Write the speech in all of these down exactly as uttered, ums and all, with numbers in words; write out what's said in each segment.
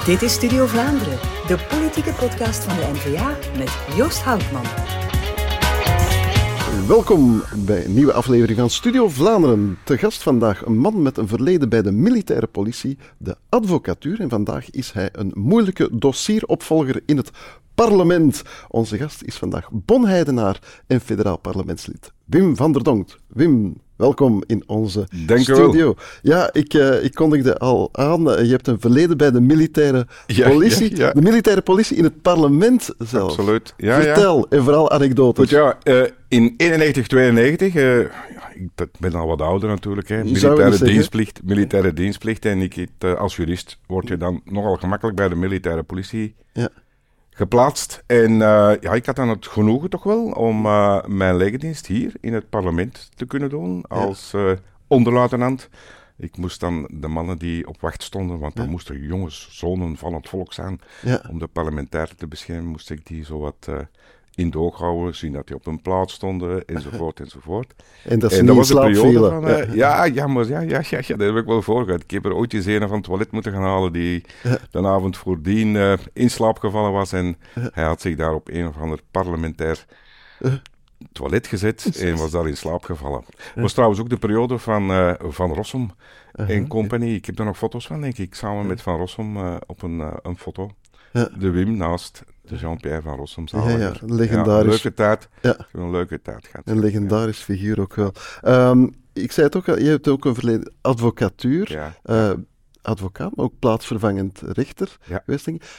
Dit is Studio Vlaanderen, de politieke podcast van de N-V A met Joost Houtman. Welkom bij een nieuwe aflevering van Studio Vlaanderen. Te gast vandaag een man met een verleden bij de militaire politie, de advocatuur. En vandaag is hij een moeilijke dossieropvolger in het parlement. Onze gast is vandaag bonheidenaar en federaal parlementslid Wim van der Donckt. Wim, welkom in onze Dank studio. Wel. Ja, ik, uh, ik kondigde al aan, uh, je hebt een verleden bij de militaire ja, politie. Ja, ja. De militaire politie in het parlement zelf. Absoluut. Ja, Vertel, ja. en vooral anekdotes. Goed, ja, uh, in eenennegentig tweeënnegentig, uh, ja, ik ben al wat ouder natuurlijk, hè. militaire dienstplicht. Militaire ja. dienstplicht en ik, uh, als jurist word je dan nogal gemakkelijk bij de militaire politie ja. geplaatst. En uh, ja, ik had dan het genoegen toch wel om uh, mijn legerdienst hier in het parlement te kunnen doen als ja. uh, onderluitenant. Ik moest dan de mannen die op wacht stonden, want ja. dan moesten jongens, zonen van het volk zijn, ja. om de parlementariër te beschermen, moest ik die zo wat uh, in de oog houden, zien dat die op hun plaats stonden, enzovoort, enzovoort. En dat is niet in slaap vielen. Van, uh, ja, ja, maar ja, ja, ja, ja, daar heb ik wel voor gehad. Ik heb er ooit eens een van het toilet moeten gaan halen die ja. de avond voordien uh, in slaap gevallen was en ja. hij had zich daar op een of ander parlementair uh. toilet gezet en was daar in slaap gevallen. Dat ja. was trouwens ook de periode van uh, Van Rossem uh-huh. en compagnie. Ik heb daar nog foto's van, denk ik, samen met Van Rossem uh, op een, uh, een foto. Ja. De Wim naast de Jean-Pierre Van Rossem. Ja, ja, legendarisch. Ja, leuke tijd. Ja. Een leuke tijd gehad. Een legendarisch ja. figuur ook wel. Um, ik zei het ook, je hebt ook een verleden advocatuur. Ja. Uh, advocaat, maar ook plaatsvervangend rechter. Ja,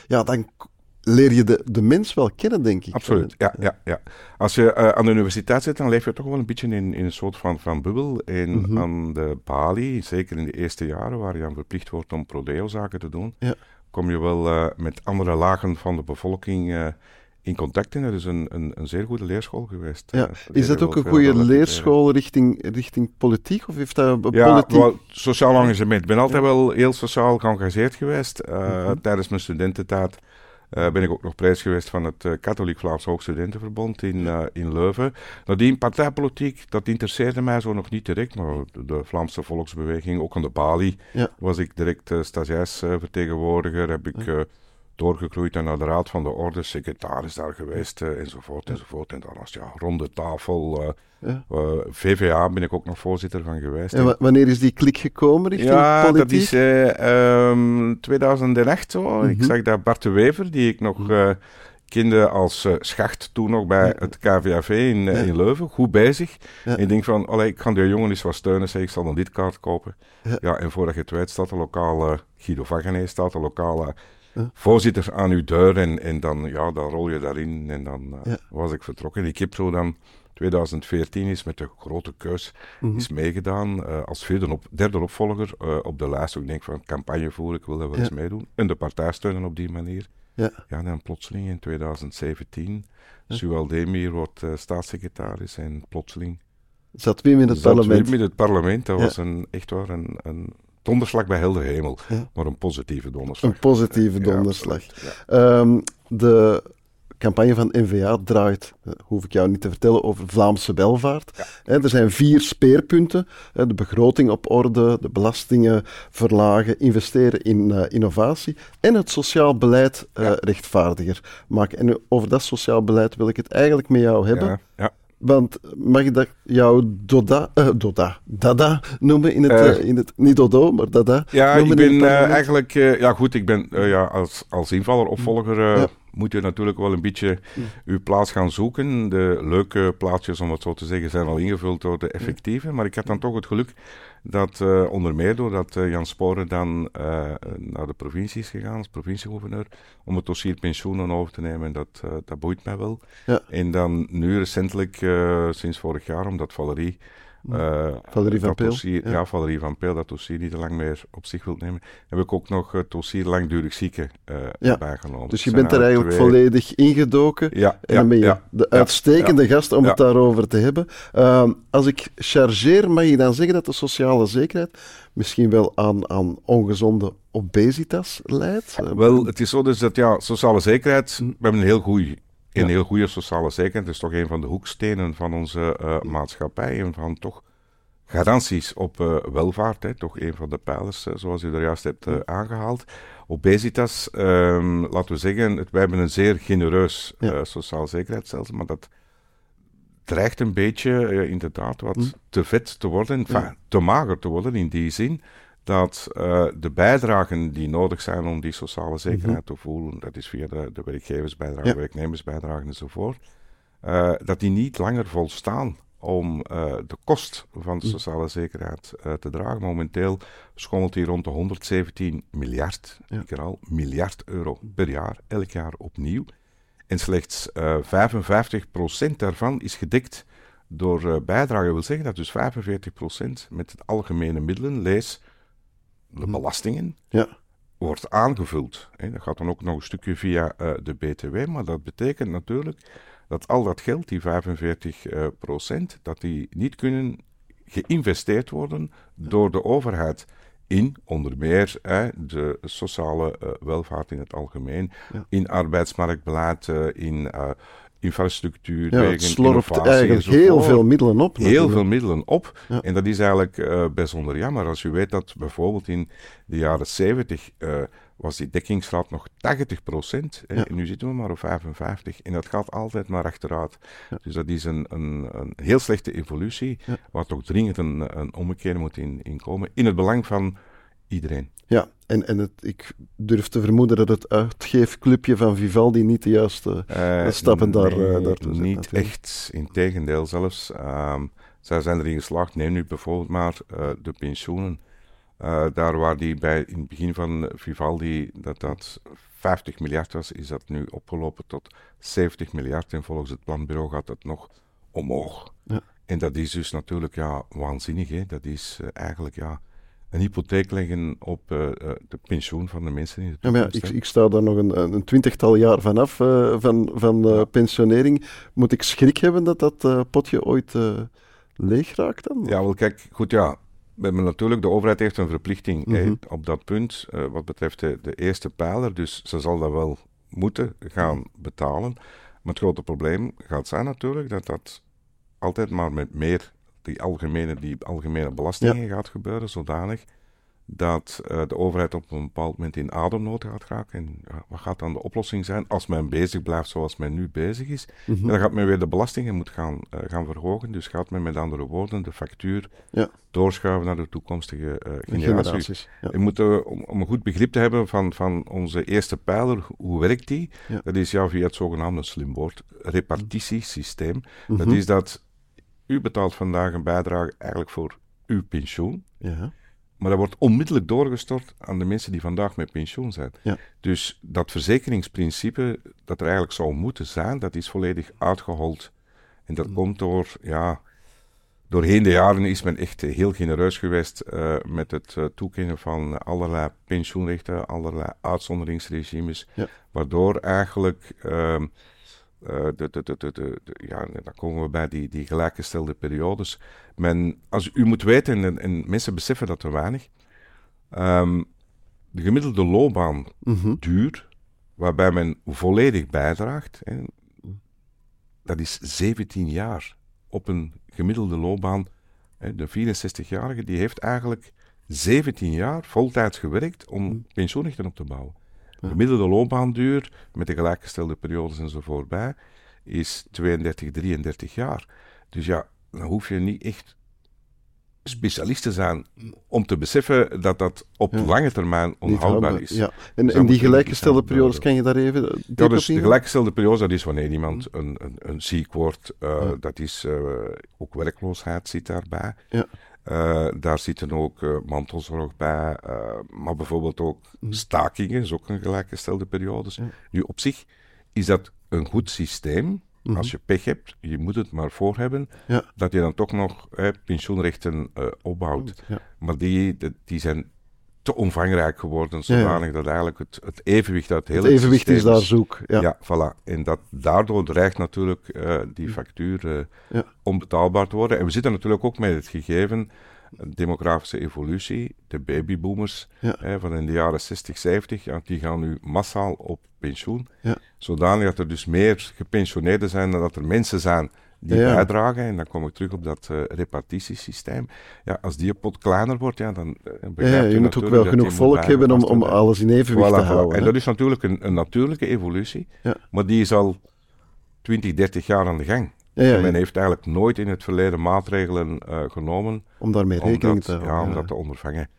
ja dan leer je de, de mens wel kennen, denk ik. Absoluut, ja, ja, ja. Als je uh, aan de universiteit zit, dan leef je toch wel een beetje in, in een soort van, van bubbel. En mm-hmm. aan de balie, zeker in de eerste jaren, waar je aan verplicht wordt om prodeo-zaken te doen... Ja. kom je wel uh, met andere lagen van de bevolking uh, in contact. En dat is een, een, een zeer goede leerschool geweest. Ja. Is dat ook een goede leerschool richting, richting politiek? Of heeft dat een ja, politiek... wel, sociaal engagement. Ik ben altijd ja. wel heel sociaal geëngageerd geweest. Uh, mm-hmm. Tijdens mijn studententijd uh, ben ik ook nog prijs geweest van het uh, Katholiek Vlaams Hoogstudentenverbond in, uh, in Leuven. Nou, die partijpolitiek, dat interesseerde mij zo nog niet direct, maar de Vlaamse volksbeweging, ook aan de balie, ja. was ik direct uh, stagiairsvertegenwoordiger, heb ik uh, doorgegroeid en naar de Raad van de Orde, secretaris daar geweest, uh, enzovoort, enzovoort. En dan was ja, rond de tafel... Uh, Ja. Uh, N-V A ben ik ook nog voorzitter van geweest. En w- wanneer is die klik gekomen richting ja, politiek? Dat is uh, um, tweeduizend acht zo. Mm-hmm. Ik zag dat Bart de Wever, die ik nog uh, kende als uh, schacht toen nog bij ja. het K V A V in, ja. in Leuven, goed bezig. Ja. En ik denk van, allee, ik ga die jongen eens wat steunen, zeg, ik zal een lidkaart kopen. Ja. Ja, en voordat je het weet staat de lokale Guido Vaggenheen, staat de lokale... Huh? Voorzitter aan uw deur en, en dan, ja, dan rol je daarin en dan uh, ja. was ik vertrokken. Ik heb zo dan tweeduizend veertien is met de grote keus mm-hmm. is meegedaan uh, als vierde op, derde opvolger uh, op de lijst. Ik denk van campagne voeren, ik wil daar wel ja. eens meedoen en de partij steunen op die manier. Ja, ja dan plotseling in tweeduizend zeventien ja. Zuhal Demir wordt uh, staatssecretaris en plotseling zat Wim in het zat parlement. Wim in het parlement, dat ja. was een, echt waar een... een donderslag bij helder hemel, ja. maar een positieve donderslag. Een positieve donderslag. Ja, ja. Um, de campagne van N-V A draait, uh, hoef ik jou niet te vertellen, over Vlaamse welvaart. Ja. He, er zijn vier speerpunten. He, de begroting op orde, de belastingen verlagen, investeren in uh, innovatie en het sociaal beleid uh, ja. rechtvaardiger maken. En over dat sociaal beleid wil ik het eigenlijk met jou hebben. Ja, ja. Want mag ik dat jou Doda, uh, Doda, Dada noemen in het, uh, uh, in het, niet Dodo, maar Dada? Ja, ik ben uh, eigenlijk, uh, ja goed, ik ben uh, ja, als, als invalleropvolger uh, ja. moet je natuurlijk wel een beetje ja. uw plaats gaan zoeken. De leuke plaatsjes, om het zo te zeggen, zijn al ingevuld door de effectieve. Ja. Maar ik had dan toch het geluk dat uh, onder meer doordat uh, Jan Sporen dan uh, naar de provincie is gegaan, als provinciegouverneur, om het dossier pensioenen over te nemen. Dat, uh, dat boeit mij wel. Ja. En dan nu recentelijk, uh, sinds vorig jaar, omdat Valerie... Uh, Valerie van Peel. Dossier, ja. ja, Valerie van Peel, dat dossier niet te lang meer op zich wilt nemen, heb ik ook nog het dossier langdurig zieken uh, ja. bijgenomen. Dus je bent er eigenlijk twee... volledig ingedoken ja, en ja, dan ben je ja, de ja, uitstekende ja, gast om ja. het daarover te hebben. Uh, als ik chargeer, mag je dan zeggen dat de sociale zekerheid misschien wel aan, aan ongezonde obesitas leidt? Uh, wel, het is zo dus dat ja, sociale zekerheid, we hebben een heel goede Een ja. heel goede sociale zekerheid is toch een van de hoekstenen van onze uh, maatschappij en van toch Garanties op uh, welvaart, hè, toch een van de pijlers, uh, zoals u er juist hebt uh, aangehaald. Obesitas, um, laten we zeggen, het, wij hebben een zeer genereus ja. uh, sociaal zekerheidsstelsel, maar dat dreigt een beetje, uh, inderdaad, wat mm. te vet te worden, enfin, mm. te mager te worden in die zin, dat uh, de bijdragen die nodig zijn om die sociale zekerheid mm-hmm. te voelen, dat is via de, de werkgeversbijdrage, ja. werknemersbijdragen enzovoort, uh, dat die niet langer volstaan om uh, de kost van de sociale zekerheid uh, te dragen. Momenteel schommelt die rond de honderdzeventien miljard, ja. ik herhaal, miljard euro per jaar, elk jaar opnieuw. En slechts uh, vijfenvijftig procent daarvan is gedikt door uh, bijdragen. Dat wil zeggen dat dus vijfenveertig procent met de algemene middelen, lees de belastingen, ja. wordt aangevuld. He, dat gaat dan ook nog een stukje via uh, de B T W, maar dat betekent natuurlijk dat al dat geld, die vijfenveertig procent, uh, procent, dat die niet kunnen geïnvesteerd worden door de overheid in onder meer uh, de sociale uh, welvaart in het algemeen, ja. in arbeidsmarktbeleid, uh, in uh, infrastructuur, ja, het slorpt eigenlijk heel veel middelen op. Natuurlijk. Heel veel middelen op. Ja. En dat is eigenlijk uh, bijzonder jammer. Als u weet dat bijvoorbeeld in de jaren zeventig uh, was die dekkingsgraad nog tachtig procent. Ja. En nu zitten we maar op vijfenvijftig. En dat gaat altijd maar achteruit. Ja. Dus dat is een, een, een heel slechte evolutie, ja. waar toch dringend een, een ommekeer moet in, in komen. In het belang van iedereen. Ja, en, en het, ik durf te vermoeden dat het uitgeefclubje van Vivaldi niet de juiste uh, stappen daar, nee, uh, daartoe zet. Niet natuurlijk. Echt, integendeel zelfs. Uh, zij zijn erin geslaagd, neem nu bijvoorbeeld maar uh, de pensioenen. Uh, daar waar die bij in het begin van Vivaldi dat dat vijftig miljard was, is dat nu opgelopen tot zeventig miljard. En volgens het planbureau gaat dat nog omhoog. Ja. En dat is dus natuurlijk ja, waanzinnig. Hè? Dat is uh, eigenlijk... ja. een hypotheek leggen op uh, de pensioen van de mensen in de toekomst. Ja, maar ja, ik, ik sta daar nog een, een twintigtal jaar vanaf, uh, van, van uh, pensionering. Moet ik schrik hebben dat dat uh, potje ooit uh, leeg raakt dan? Ja, wel kijk, goed ja. We hebben natuurlijk, de overheid heeft een verplichting mm-hmm. eh, op dat punt, uh, wat betreft de, de eerste pijler. Dus ze zal dat wel moeten gaan betalen. Maar het grote probleem gaat zijn natuurlijk dat dat altijd maar met meer... Die algemene, die algemene belastingen ja. gaat gebeuren, zodanig dat uh, de overheid op een bepaald moment in ademnood gaat raken. En uh, wat gaat dan de oplossing zijn? Als men bezig blijft zoals men nu bezig is, mm-hmm. dan gaat men weer de belastingen moeten gaan, uh, gaan verhogen. Dus gaat men met andere woorden de factuur ja. doorschuiven naar de toekomstige uh, generaties. Ja. We moeten, om, om een goed begrip te hebben van, van onze eerste pijler, hoe werkt die? Ja. Dat is ja, via het zogenaamde slim woord, repartitiesysteem. Mm-hmm. Dat is dat... U betaalt vandaag een bijdrage eigenlijk voor uw pensioen, ja. maar dat wordt onmiddellijk doorgestort aan de mensen die vandaag met pensioen zijn. Ja. Dus dat verzekeringsprincipe dat er eigenlijk zou moeten zijn, dat is volledig uitgehold. En dat mm. komt door, ja, doorheen de jaren is men echt heel genereus geweest uh, met het uh, toekennen van allerlei pensioenrechten, allerlei uitzonderingsregimes, ja. waardoor eigenlijk... Uh, Uh, de, de, de, de, de, ja, dan komen we bij die, die gelijkgestelde periodes. Men, als u moet weten, en, en mensen beseffen dat te weinig, um, de gemiddelde loopbaan mm-hmm. duur, waarbij men volledig bijdraagt, hè, dat is zeventien jaar op een gemiddelde loopbaan. Hè, de vierenzestigjarige die heeft eigenlijk zeventien jaar voltijds gewerkt om mm-hmm. pensioenrechten op te bouwen. De gemiddelde loopbaanduur, met de gelijkgestelde periodes enzovoort bij, is tweeëndertig, drieëndertig jaar. Dus ja, dan hoef je niet echt specialist te zijn om te beseffen dat dat op ja. lange termijn onhoudbaar is. Ja. En, en die gelijkgestelde periodes, kan je daar even diep ja, dus op de gelijkgestelde periodes, dat is wanneer iemand een, een, een ziek wordt, uh, ja. dat is uh, ook werkloosheid zit daarbij. Ja. Uh, daar zitten ook uh, mantelzorg bij, uh, maar bijvoorbeeld ook mm. stakingen, is ook een gelijkgestelde periode. Ja. Nu, op zich is dat een goed systeem. Mm-hmm. Als je pech hebt, je moet het maar voor hebben, ja. dat je dan toch nog eh, pensioenrechten uh, opbouwt. Ja. Maar die, de, die zijn te omvangrijk geworden, zodanig ja, ja. dat eigenlijk het, het evenwicht uit het hele het evenwicht systeem is daar zoek. Ja, ja voilà. En dat, daardoor dreigt natuurlijk uh, die factuur uh, ja. onbetaalbaar te worden. En we zitten natuurlijk ook met het gegeven, demografische evolutie, de babyboomers ja. hè, van in de jaren zestig, zeventig, ja, die gaan nu massaal op pensioen. Ja. Zodanig dat er dus meer gepensioneerden zijn dan dat er mensen zijn die ja. bijdragen. En dan kom ik terug op dat uh, repartitiesysteem. Ja, als die pot kleiner wordt, ja, dan uh, begrijp ja, je, je moet ook wel genoeg volk hebben om, om alles in evenwicht voilà, te houden. En hè? Dat is natuurlijk een, een natuurlijke evolutie, ja. maar die is al twintig, dertig jaar aan de gang. Ja, ja, ja. Men heeft eigenlijk nooit in het verleden maatregelen uh, genomen om daarmee rekening dat, te houden. Ja, om ja. dat te ondervangen.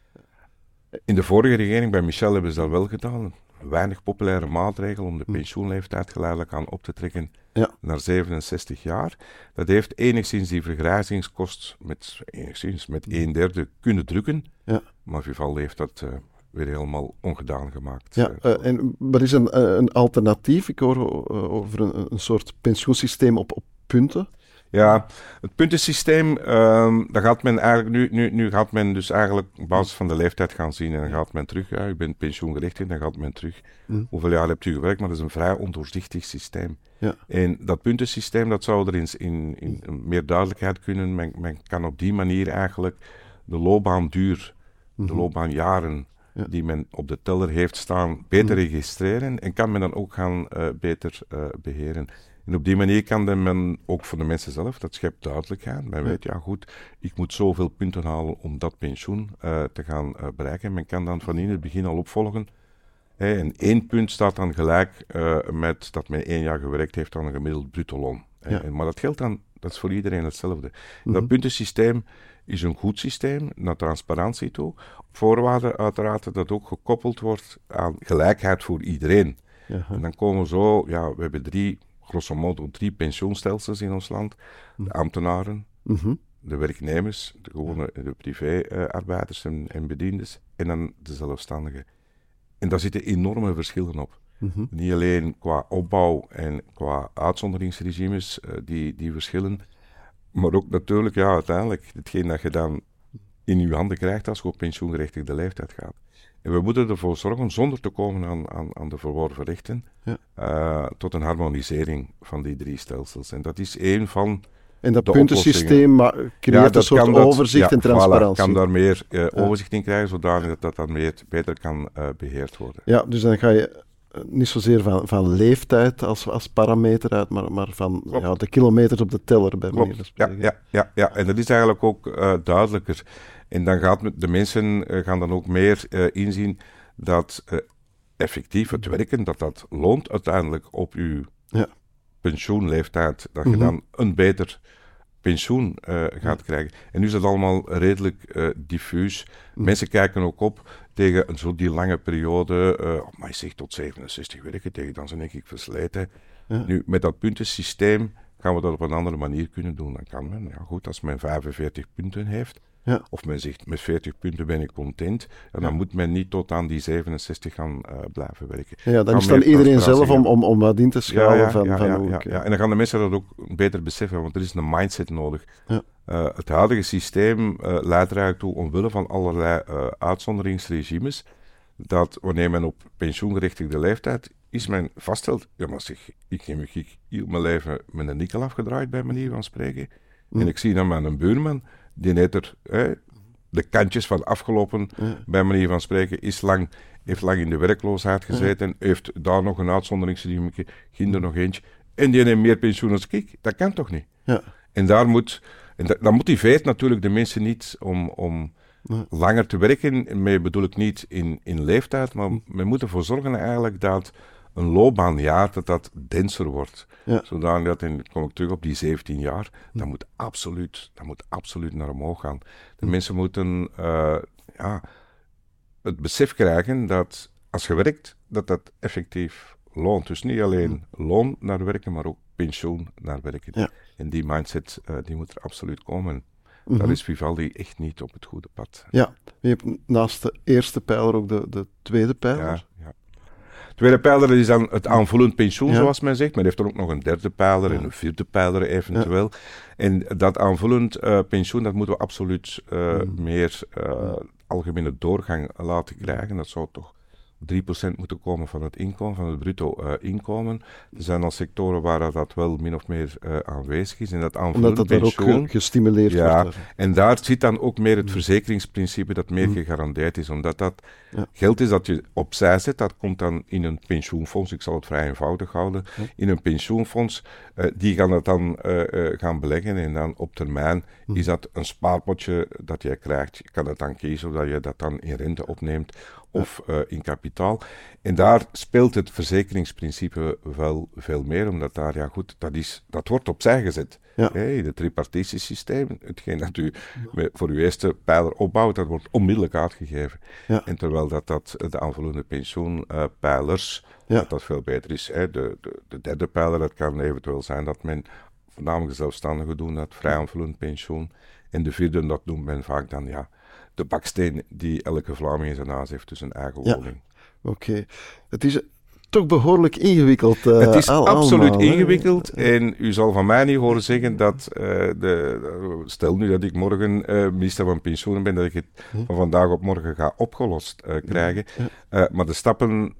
In de vorige regering, bij Michel, hebben ze dat wel gedaan. Weinig populaire maatregelen om de pensioenleeftijd geleidelijk aan op te trekken ja. naar zevenenzestig jaar. Dat heeft enigszins die vergrijzingskost met, enigszins met een derde kunnen drukken. Ja. Maar Vivaldi heeft dat uh, weer helemaal ongedaan gemaakt. Ja, uh, uh, en er is een, uh, een alternatief. Ik hoor uh, over een, een soort pensioensysteem op, op punten. Ja, het puntensysteem, um, daar gaat men eigenlijk nu, nu, nu gaat men dus eigenlijk op basis van de leeftijd gaan zien en dan gaat men terug, ja, u bent pensioengerechtigd, dan gaat men terug mm. hoeveel jaar hebt u gewerkt, maar dat is een vrij ondoorzichtig systeem. Ja. En dat puntensysteem, dat zou er in, in, in meer duidelijkheid kunnen, men, men kan op die manier eigenlijk de loopbaanduur, mm-hmm. de loopbaanjaren ja. die men op de teller heeft staan, beter mm. registreren en kan men dan ook gaan uh, beter uh, beheren. En op die manier kan men, ook voor de mensen zelf, dat schept duidelijkheid. Men weet, ja goed, ik moet zoveel punten halen om dat pensioen uh, te gaan uh, bereiken. Men kan dan van in het begin al opvolgen. Hey, en één punt staat dan gelijk uh, met dat men één jaar gewerkt heeft aan een gemiddeld bruto loon. Hey, ja. Maar dat geldt dan, dat is voor iedereen hetzelfde. Mm-hmm. Dat puntensysteem is een goed systeem, naar transparantie toe. Voorwaarde uiteraard dat dat ook gekoppeld wordt aan gelijkheid voor iedereen. Ja. En dan komen zo, ja, we hebben drie... grosso modo drie pensioenstelsels in ons land. De ambtenaren, mm-hmm. de werknemers, de gewone de privéarbeiders uh, en, en bedienders en dan de zelfstandigen. En daar zitten enorme verschillen op. Mm-hmm. Niet alleen qua opbouw en qua uitzonderingsregimes uh, die, die verschillen, maar ook natuurlijk, ja, uiteindelijk, hetgeen dat je dan in je handen krijgt als je op pensioengerechtigde leeftijd gaat. En we moeten ervoor zorgen, zonder te komen aan, aan, aan de verworven rechten, ja. uh, tot een harmonisering van die drie stelsels. En dat is één van en dat puntensysteem creëert ja, dat een soort overzicht dat, ja, en transparantie. Voilà, kan daar meer uh, overzicht in krijgen, zodanig dat dat dan meer, beter kan uh, beheerd worden. Ja, dus dan ga je niet zozeer van, van leeftijd als, als parameter uit, maar, maar van ja, de kilometers op de teller bij manier van spreken. Ja, ja, ja, ja, en dat is eigenlijk ook uh, duidelijker. En dan gaat de mensen uh, gaan dan ook meer uh, inzien dat uh, effectief het werken, dat dat loont uiteindelijk op uw ja. pensioenleeftijd. Dat mm-hmm. je dan een beter pensioen uh, gaat krijgen. En nu is dat allemaal redelijk uh, diffuus. Mm. Mensen kijken ook op tegen een zo die lange periode, uh, oh, maar je zegt tot zevenenzestig werken, tegen dan zijn denk ik versleten. Ja. Nu, met dat puntensysteem gaan we dat op een andere manier kunnen doen. Dan kan men, ja goed, als men vijfenveertig punten heeft, ja. of men zegt met veertig punten ben ik content, en dan ja. moet men niet tot aan die zevenenzestig gaan uh, blijven werken. Ja, dan is dan iedereen zelf om, om, om wat in te schouwen. Ja, ja, van, ja, van ja, ook, ja, ja. ja, en dan gaan de mensen dat ook beter beseffen, want er is een mindset nodig. Ja. Uh, het huidige systeem uh, leidt er eigenlijk toe, omwille van allerlei uh, uitzonderingsregimes, dat wanneer men op pensioengerechtigde leeftijd is men vaststelt, ja maar zeg, ik heb heel mijn leven met een nikkel afgedraaid, bij manier van spreken, mm. en ik zie dan mijn buurman, die net er eh, de kantjes van afgelopen, ja. bij manier van spreken, is lang, heeft lang in de werkloosheid gezeten, ja. heeft daar nog een uitzonderingsregime, ging er nog eentje, en die neemt meer pensioen als ik, dat kan toch niet? Ja. En daar moet... En dat, dat motiveert natuurlijk de mensen niet om, om nee. langer te werken. Mee bedoel ik niet in, in leeftijd, maar men moet ervoor zorgen eigenlijk dat een loopbaanjaar dat dat denser wordt. Ja. Zodanig dat, en kom ik terug op die zeventien jaar, dat moet absoluut, dat moet absoluut naar omhoog gaan. De ja. mensen moeten uh, ja, het besef krijgen dat als je werkt, dat dat effectief loont. Dus niet alleen ja. loon naar werken, maar ook pensioen naar werken. Ja. En die mindset uh, die moet er absoluut komen. Mm-hmm. Daar is Vivaldi echt niet op het goede pad. Ja, je hebt naast de eerste pijler ook de, de tweede pijler. Ja, ja. De tweede pijler is dan het aanvullend pensioen, ja. zoals men zegt. Men heeft er ook nog een derde pijler ja. en een vierde pijler eventueel. Ja. En dat aanvullend uh, pensioen, dat moeten we absoluut uh, mm-hmm. meer uh, ja. algemene doorgang laten krijgen. Dat zou toch drie procent moeten komen van het inkomen, van het bruto uh, inkomen. Er zijn al sectoren waar dat wel min of meer uh, aanwezig is. En dat Omdat dat pensioen, er ook gestimuleerd ja, wordt. Daar. En daar zit dan ook meer het verzekeringsprincipe dat meer mm. gegarandeerd is. Omdat dat ja. geld is dat je opzij zet, dat komt dan in een pensioenfonds. Ik zal het vrij eenvoudig houden. Ja. In een pensioenfonds, uh, die gaan dat dan uh, uh, gaan beleggen. En dan op termijn mm. is dat een spaarpotje dat jij krijgt. Je kan dat dan kiezen of dat je dat dan in rente opneemt. Of uh, in kapitaal. En daar speelt het verzekeringsprincipe wel veel meer, omdat daar, ja goed, dat, is, dat wordt opzij gezet. Ja. Hey, het tripartitiesysteem, hetgeen dat u met, voor uw eerste pijler opbouwt, dat wordt onmiddellijk uitgegeven. Ja. En terwijl dat, dat de aanvullende pensioenpijlers, uh, ja. dat dat veel beter is. Hè? De, de, de derde pijler, dat kan eventueel zijn dat men, voornamelijk de zelfstandigen doen, dat vrij aanvullend pensioen. En de vierde, dat noemt men vaak dan, ja... de baksteen die elke Vlaming in zijn huis heeft, dus een eigen ja. woning. Oké. Okay. Het is toch behoorlijk ingewikkeld. Uh, het is al, absoluut allemaal, ingewikkeld. He? En u zal van mij niet horen zeggen dat... Uh, de, stel nu dat ik morgen uh, minister van Pensioenen ben, dat ik het huh? van vandaag op morgen ga opgelost uh, krijgen. Huh? Uh, maar de stappen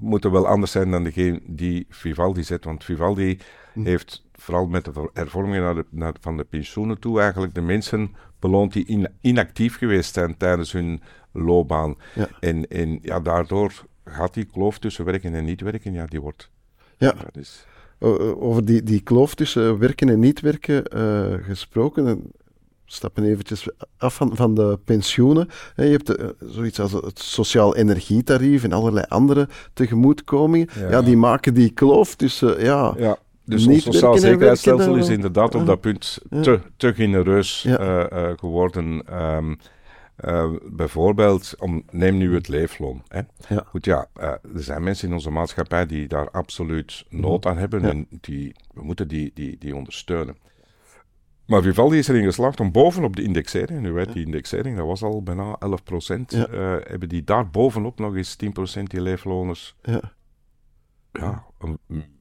moeten wel anders zijn dan degene die Vivaldi zet. Want Vivaldi huh? heeft... vooral met de hervormingen naar de, naar, van de pensioenen toe, eigenlijk de mensen beloond die in, inactief geweest zijn tijdens hun loopbaan. Ja. En, en ja, daardoor gaat die kloof tussen werken en niet werken, ja, die wordt... Ja, ja dus. Over die, die kloof tussen werken en niet werken uh, gesproken, we stappen eventjes af van, van de pensioenen. Je hebt de, zoiets als het sociaal energietarief en allerlei andere tegemoetkomingen. Ja, ja die maken die kloof tussen... Ja, ja. Dus ons sociaal zekerheidsstelsel is inderdaad op dat punt te, te genereus ja. uh, uh, geworden. Um, uh, bijvoorbeeld, om, neem nu het leefloon. Hè. Ja. Goed, ja, uh, er zijn mensen in onze maatschappij die daar absoluut nood aan hebben. Ja. En die, we moeten die, die, die ondersteunen. Maar Vivaldi is erin geslaagd om bovenop de indexering, nu weet die indexering, dat was al bijna elf procent, ja. uh, hebben die daar bovenop nog eens tien procent die leefloners... Ja. Ja,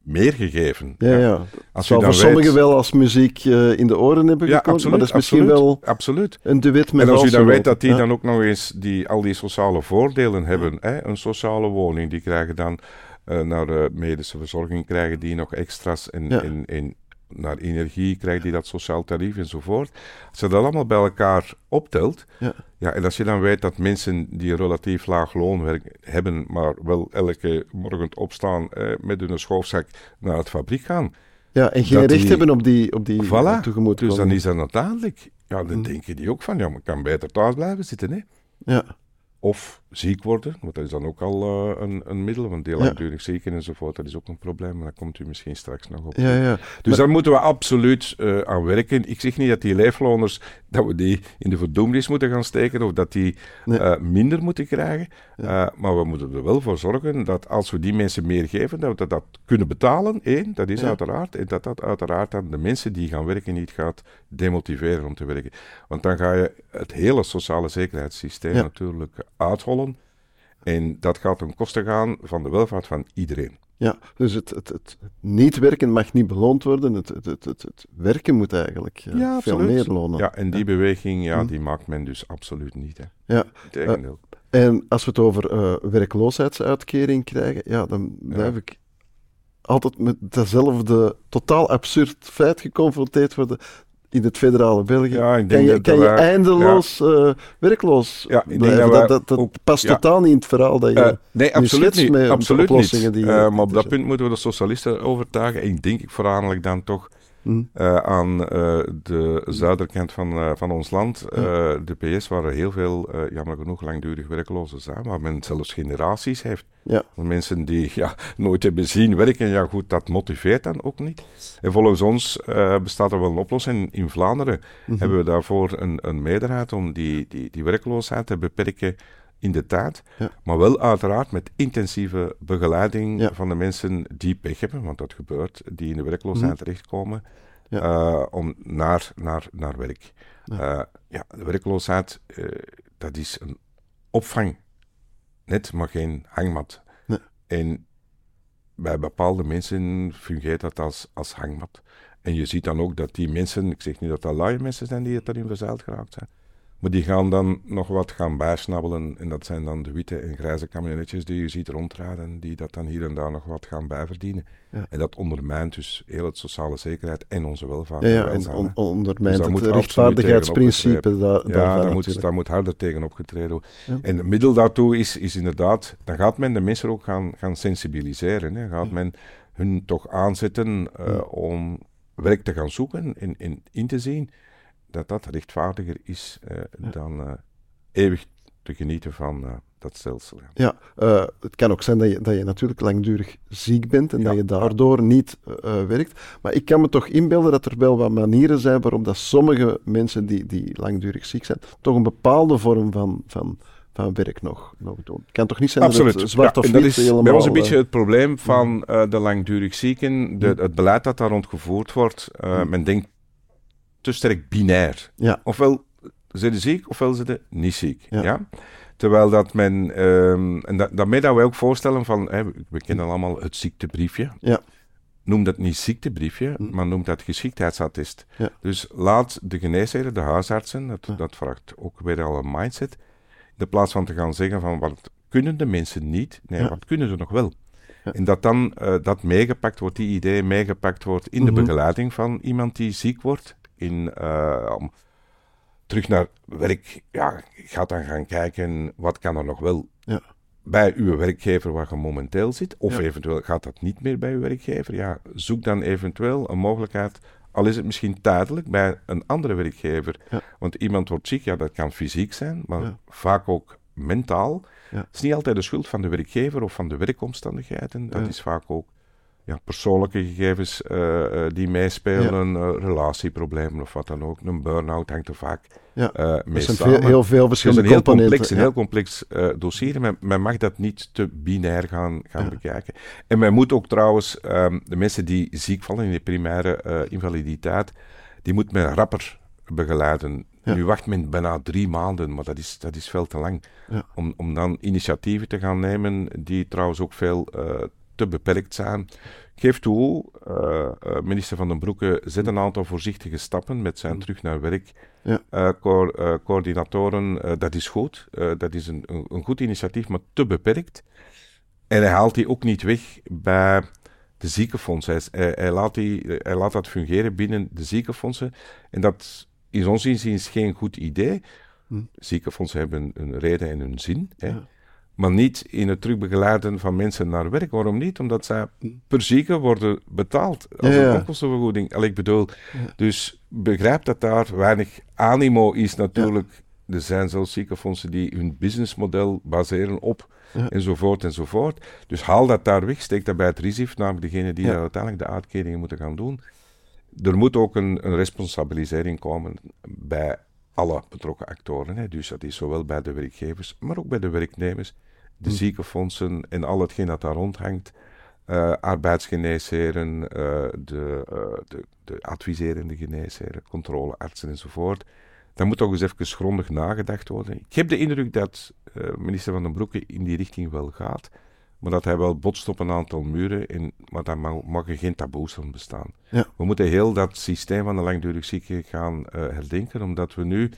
meer gegeven. Ja, ja. Als zou voor weet... sommigen wel als muziek uh, in de oren hebben gekomen, ja, absoluut, maar dat is absoluut, misschien wel absoluut. Een duet met en als u dan weet dat die ja. dan ook nog eens die, al die sociale voordelen hebben, ja. hè? Een sociale woning, die krijgen dan uh, naar de medische verzorging, krijgen die nog extra's en, ja. en, en naar energie krijgt die dat sociaal tarief enzovoort. Als je dat allemaal bij elkaar optelt, ja. Ja, en als je dan weet dat mensen die relatief laag loonwerk hebben, maar wel elke morgen opstaan eh, met hun schoofzak naar het fabriek gaan. Ja, en geen recht die, hebben op die, op die voilà, tegemoetkoming. Dus dan is dat uiteindelijk, ja, dan denk je die ook van, ja, maar ik kan beter thuis blijven zitten, hè. Ja. Of ziek worden, want dat is dan ook al uh, een, een middel, want heel langdurig ja. zieken enzovoort, dat is ook een probleem, maar daar komt u misschien straks nog op. Ja, ja. Dus maar... daar moeten we absoluut uh, aan werken. Ik zeg niet dat die leefloners, dat we die in de verdoemnis moeten gaan steken, of dat die nee. uh, minder moeten krijgen, ja. uh, maar we moeten er wel voor zorgen dat als we die mensen meer geven, dat we dat, dat kunnen betalen, één, dat is ja. uiteraard, en dat dat uiteraard dan de mensen die gaan werken niet gaat demotiveren om te werken. Want dan ga je het hele sociale zekerheidssysteem ja. natuurlijk uithollen. En dat gaat ten koste gaan van de welvaart van iedereen. Ja, dus het, het, het niet werken mag niet beloond worden. Het, het, het, het, het werken moet eigenlijk uh, ja, veel meer lonen. Ja, en die ja. beweging, ja, die hm. maakt men dus absoluut niet. Hè. Ja. Tegendeel. Uh, en als we het over uh, werkloosheidsuitkering krijgen, ja, dan blijf ja. ik altijd met datzelfde totaal absurd feit geconfronteerd worden. In het federale België ja, ik denk kan je, kan je wij, eindeloos ja. uh, werkloos ja, ik denk dat, dat, dat ook, past ja. totaal niet in het verhaal dat je uh, nee, absoluut niet, met absoluut oplossingen niet. Die uh, maar op dat punt moeten we de socialisten overtuigen. Ik denk ik voornamelijk dan toch mm. uh, aan uh, de zuiderkant van, uh, van ons land. Uh, mm. De P S waren heel veel, uh, jammer genoeg, langdurig werklozen zijn, waar men zelfs generaties heeft. Ja. Mensen die ja, nooit hebben zien werken, ja goed, dat motiveert dan ook niet. En volgens ons uh, bestaat er wel een oplossing. In Vlaanderen mm-hmm. hebben we daarvoor een, een meerderheid om die, die, die werkloosheid te beperken in de tijd. Ja. Maar wel uiteraard met intensieve begeleiding ja. van de mensen die pech hebben, want dat gebeurt, die in de werkloosheid mm-hmm. terechtkomen, ja. uh, om naar, naar, naar werk. Ja. Uh, ja, de werkloosheid, uh, dat is een opvang. Net, maar geen hangmat. Nee. En bij bepaalde mensen fungeert dat als, als hangmat. En je ziet dan ook dat die mensen, ik zeg niet dat dat laaie mensen zijn die het erin verzeild geraakt zijn, Maar die gaan dan nog wat gaan bijsnabbelen. En dat zijn dan de witte en grijze kamionetjes die je ziet rondrijden, die dat dan hier en daar nog wat gaan bijverdienen. Ja. En dat ondermijnt dus heel het sociale zekerheid en onze welvaart. Ja, ja on, on, ondermijnt dus het rechtvaardigheidsprincipe. Da, da, ja, daar moet, daar moet harder tegen opgetreden worden. Ja. En het middel daartoe is, is inderdaad, dan gaat men de mensen ook gaan, gaan sensibiliseren. Hè. Gaat ja. men hun toch aanzetten uh, ja. om werk te gaan zoeken en, en in te zien dat dat rechtvaardiger is uh, ja. dan uh, eeuwig te genieten van uh, dat stelsel. Ja, uh, het kan ook zijn dat je, dat je natuurlijk langdurig ziek bent en ja. dat je daardoor niet uh, werkt. Maar ik kan me toch inbeelden dat er wel wat manieren zijn waarop dat sommige mensen die, die langdurig ziek zijn, toch een bepaalde vorm van, van, van werk nog, nog doen. Het kan toch niet zijn Absoluut. dat het zwart ja, of wit helemaal... Bij ons een beetje het probleem van uh, de langdurig zieken, de, het beleid dat daar rond gevoerd wordt. Uh, men denkt te sterk binair. Ja. Ofwel zijn ze ziek, ofwel zijn ze niet ziek. Ja. Ja? Terwijl dat men... Um, en da- daarmee dat wij ook voorstellen van... Hey, we kennen allemaal het ziektebriefje. Ja. Noem dat niet ziektebriefje, mm. maar noem dat geschiktheidsattest. Ja. Dus laat de geneesheren, de huisartsen, dat, ja. dat vraagt ook weer al een mindset, in plaats van te gaan zeggen van wat kunnen de mensen niet, nee, ja. wat kunnen ze nog wel. Ja. En dat dan uh, dat meegepakt wordt, die idee meegepakt wordt in mm-hmm. de begeleiding van iemand die ziek wordt... In, uh, om terug naar werk, ja, gaat dan gaan kijken wat kan er nog wel ja. bij uw werkgever waar je momenteel zit, of ja. eventueel gaat dat niet meer bij uw werkgever. Ja, zoek dan eventueel een mogelijkheid, al is het misschien tijdelijk, bij een andere werkgever. Ja. Want iemand wordt ziek, ja, dat kan fysiek zijn, maar ja. vaak ook mentaal. Ja. Het is niet altijd de schuld van de werkgever of van de werkomstandigheden, dat ja. is vaak ook. Ja, persoonlijke gegevens uh, die meespelen, ja. uh, relatieproblemen of wat dan ook. Een burn-out hangt er vaak ja. uh, mee dus samen. Veel, heel veel verschillende componenten. Een heel complex, ja. een heel complex uh, dossier. Men, men mag dat niet te binair gaan, gaan ja. bekijken. En men moet ook trouwens, um, de mensen die ziek vallen in de primaire uh, invaliditeit, die moet men rapper begeleiden. Ja. Nu wacht men bijna drie maanden, maar dat is, dat is veel te lang. Ja. Om, om dan initiatieven te gaan nemen die trouwens ook veel... Uh, te beperkt zijn. Ik geef toe, uh, minister Van den Broeke zet een aantal voorzichtige stappen met zijn terug naar werk ja. uh, co- uh, coördinatoren. Uh, dat is goed, uh, dat is een, een goed initiatief, maar te beperkt. En hij haalt die ook niet weg bij de ziekenfondsen. Hij, hij, laat die, hij laat dat fungeren binnen de ziekenfondsen. En dat is ons inziens geen goed idee. Hm. Ziekenfondsen hebben hun reden en hun zin. Hè. Ja. Maar niet in het terugbegeleiden van mensen naar werk. Waarom niet? Omdat zij per zieke worden betaald als ja, ja. een onkostenvergoeding. Al, ik bedoel, ja. dus begrijp dat daar weinig animo is natuurlijk. Ja. Er zijn zelfs ziekenfondsen die hun businessmodel baseren op ja. enzovoort enzovoort. Dus haal dat daar weg, steek dat bij het RIZIV, namelijk degene die ja. daar uiteindelijk de uitkeringen moeten gaan doen. Er moet ook een, een responsabilisering komen bij alle betrokken actoren. Hè. Dus dat is zowel bij de werkgevers, maar ook bij de werknemers. De ziekenfondsen en al hetgeen dat daar rondhangt, uh, arbeidsgeneesheren, uh, de, uh, de, de adviserende geneesheren, controleartsen enzovoort. Daar moet toch eens even grondig nagedacht worden. Ik heb de indruk dat uh, minister Van den Broeke in die richting wel gaat, maar dat hij wel botst op een aantal muren, en, maar daar mag, mag er geen taboes van bestaan. Ja. We moeten heel dat systeem van de langdurig zieken gaan uh, herdenken, omdat we nu...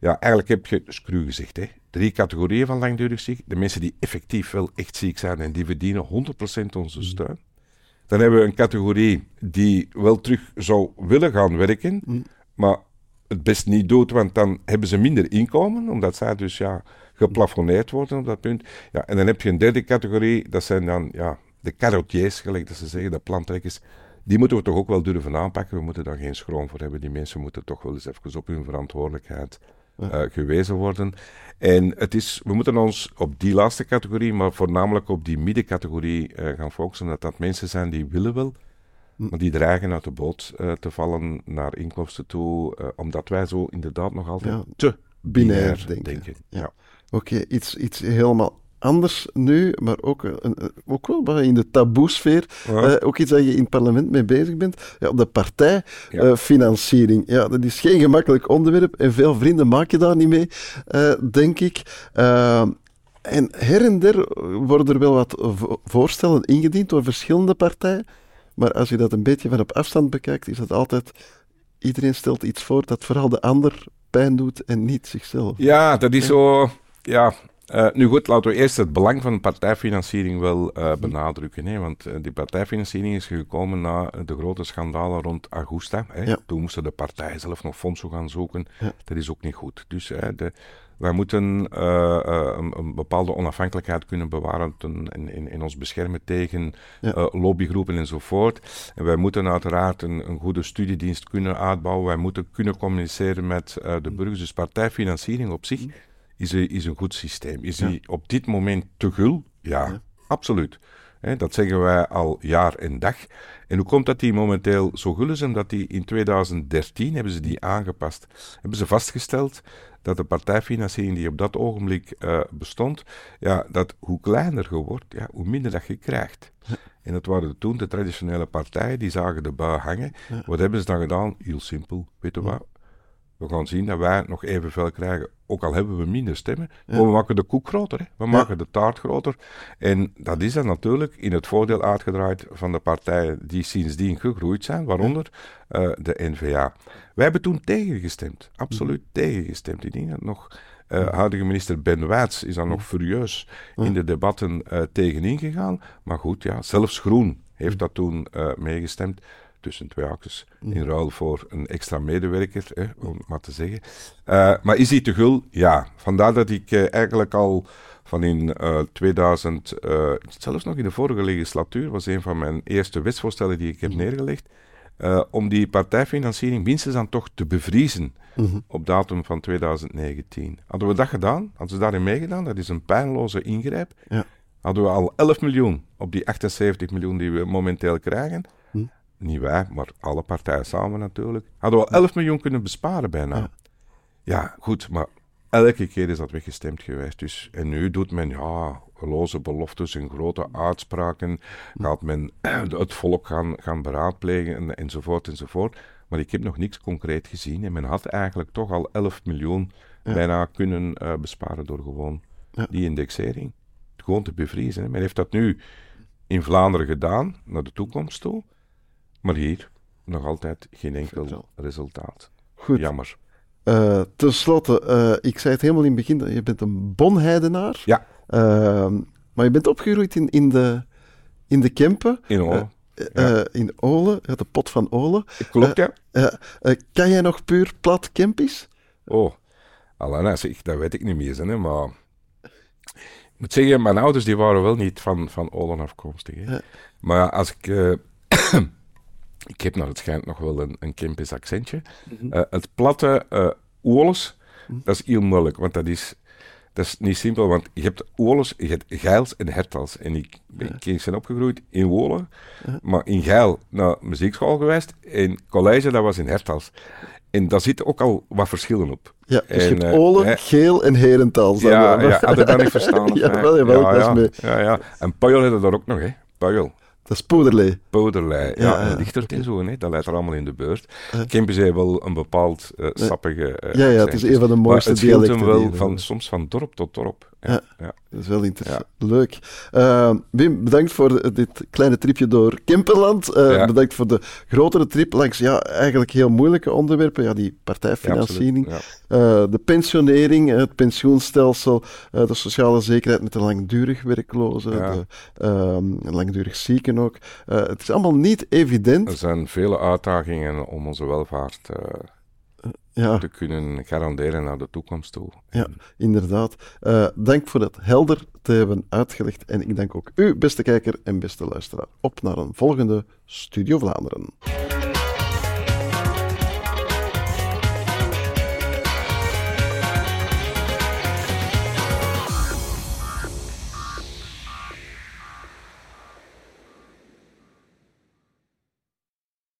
Ja, eigenlijk heb je scru gezegd, hè. Drie categorieën van langdurig ziek. De mensen die effectief wel echt ziek zijn en die verdienen honderd procent onze steun. Dan hebben we een categorie die wel terug zou willen gaan werken, mm. maar het best niet doet, want dan hebben ze minder inkomen, omdat zij dus ja, geplafonneerd worden op dat punt. Ja, en dan heb je een derde categorie, dat zijn dan ja, de carotiers, gelijk dat ze zeggen, de plantrekkers. Die moeten we toch ook wel durven aanpakken. We moeten daar geen schroom voor hebben. Die mensen moeten toch wel eens even op hun verantwoordelijkheid uh, gewezen worden. En het is, we moeten ons op die laatste categorie, maar voornamelijk op die middencategorie uh, gaan focussen. Dat dat mensen zijn die willen wel, maar die dreigen uit de boot uh, te vallen naar inkomsten toe. Uh, omdat wij zo inderdaad nog altijd ja, te binair denken. denken. Ja. Ja. Oké, okay, iets, iets helemaal anders nu, maar ook, ook wel in de taboesfeer. Ja. Uh, ook iets dat je in het parlement mee bezig bent. Ja, de partijfinanciering. Ja. Uh, ja, dat is geen gemakkelijk onderwerp en veel vrienden maak je daar niet mee, uh, denk ik. Uh, en her en der worden er wel wat voorstellen ingediend door verschillende partijen. Maar als je dat een beetje van op afstand bekijkt, is dat altijd... Iedereen stelt iets voor dat vooral de ander pijn doet en niet zichzelf. Ja, dat is zo... Ja, uh, nu goed, laten we eerst het belang van partijfinanciering wel uh, benadrukken. Hè, want uh, die partijfinanciering is gekomen na de grote schandalen rond Augusta. Hè. Ja. Toen moesten de partijen zelf nog fondsen gaan zoeken. Ja. Dat is ook niet goed. Dus uh, de, wij moeten uh, uh, een, een bepaalde onafhankelijkheid kunnen bewaren ten, in, in, in ons beschermen tegen ja. uh, lobbygroepen enzovoort. En wij moeten uiteraard een, een goede studiedienst kunnen uitbouwen. Wij moeten kunnen communiceren met uh, de burgers. Dus partijfinanciering op zich... Is een, is een goed systeem. Is ja. die op dit moment te gul? Ja, ja. absoluut. He, dat zeggen wij al jaar en dag. En hoe komt dat die momenteel zo gul is? Omdat die in tweeduizend dertien, hebben ze die aangepast, hebben ze vastgesteld dat de partijfinanciering die op dat ogenblik uh, bestond, ja, dat hoe kleiner je wordt, ja, hoe minder dat je krijgt. Ja. En dat waren toen de traditionele partijen, die zagen de bui hangen. Ja. Wat hebben ze dan gedaan? Heel simpel, weet je ja. wat? We gaan zien dat wij nog evenveel krijgen, ook al hebben we minder stemmen. Ja. Maar we maken de koek groter, hè? we ja. maken de taart groter. En dat is dan natuurlijk in het voordeel uitgedraaid van de partijen die sindsdien gegroeid zijn, waaronder ja. uh, de N-V A. Wij hebben toen tegengestemd, absoluut ja. tegengestemd. Ik denk dat nog uh, huidige minister Ben Weyts is dan nog furieus ja. in de debatten uh, tegenin gegaan. Maar goed, ja, zelfs Groen heeft dat toen uh, meegestemd. Tussen twee haakjes, in ruil voor een extra medewerker, hè, om het maar te zeggen. Uh, maar is die te gul? Ja. Vandaar dat ik uh, eigenlijk al van in uh, tweeduizend, uh, zelfs nog in de vorige legislatuur, was een van mijn eerste wetsvoorstellen die ik heb neergelegd, uh, om die partijfinanciering minstens dan toch te bevriezen uh-huh. op datum van tweeduizend negentien. Hadden we dat gedaan, hadden ze daarin meegedaan, dat is een pijnloze ingrijp, ja. hadden we al elf miljoen op die achtenzeventig miljoen die we momenteel krijgen... Niet wij, maar alle partijen samen natuurlijk. Hadden we al elf miljoen kunnen besparen bijna. Ja. ja, goed, maar elke keer is dat weggestemd geweest. Dus, en nu doet men, ja, loze beloftes en grote uitspraken. Gaat men het volk gaan, gaan beraadplegen en, enzovoort, enzovoort. Maar ik heb nog niks concreet gezien. En men had eigenlijk toch al elf miljoen ja. bijna kunnen uh, besparen door gewoon ja. die indexering. Gewoon te bevriezen. Hè. Men heeft dat nu in Vlaanderen gedaan, naar de toekomst toe. Maar hier nog altijd geen enkel Vertel. resultaat. Goed. Jammer. Uh, Ten slotte, uh, ik zei het helemaal in het begin, je bent een bonheidenaar. Ja. Uh, maar je bent opgegroeid in, in, de, in de Kempen. In Olen. Uh, ja. uh, in Olen, ja, de pot van Olen. Klopt, ja. Uh, uh, uh, kan jij nog puur plat Kempisch? Oh, Alana, zeg, dat weet ik niet meer, hè, maar... Ik moet zeggen, mijn ouders die waren wel niet van, van Olen afkomstig. Hè. Uh. Maar als ik... Uh, Ik heb naar het schijnt nog wel een, een Kempisch accentje. Mm-hmm. Uh, het platte uh, Oles, mm-hmm. dat is heel moeilijk, want dat is, dat is niet simpel. Want je hebt Oles, je hebt Geils en Herentals. En ik ben ja. zijn opgegroeid in Olen, ja. maar in Geil naar muziekschool geweest. En college, dat was in Herentals. En daar zitten ook al wat verschillen op. Ja, dus en, je hebt Olen, uh, Geel en Herentals. Ja, ja, had je dat niet verstaan? ja, wel, jawel, ja, dat ja, is mee. Ja, ja. En Puyol hadden daar ook nog, hè. Puyol. Dat is Poederlei. Poederlei, ja. ja Lichtert en zo, nee, dat leidt er allemaal in de beurt. Ja. Kempen zijn wel een bepaald uh, sappige... Uh, ja, ja, het is een van de mooiste dialecten. Maar het hem wel van, soms van dorp tot dorp. Ja, ja. ja. Dat is wel interessant. Ja. Leuk. Uh, Wim, bedankt voor dit kleine tripje door Kempenland. Uh, ja. Bedankt voor de grotere trip langs ja, eigenlijk heel moeilijke onderwerpen. Ja, die partijfinanciering, ja, ja. Uh, de pensionering, het pensioenstelsel, uh, de sociale zekerheid met de langdurig werklozen, ja. de uh, langdurig zieken ook. Uh, het is allemaal niet evident. Er zijn vele uitdagingen om onze welvaart... Uh... Ja. te kunnen garanderen naar de toekomst toe. Ja, inderdaad. Uh, dank voor dat helder te hebben uitgelegd. En ik dank ook u, beste kijker en beste luisteraar. Op naar een volgende Studio Vlaanderen.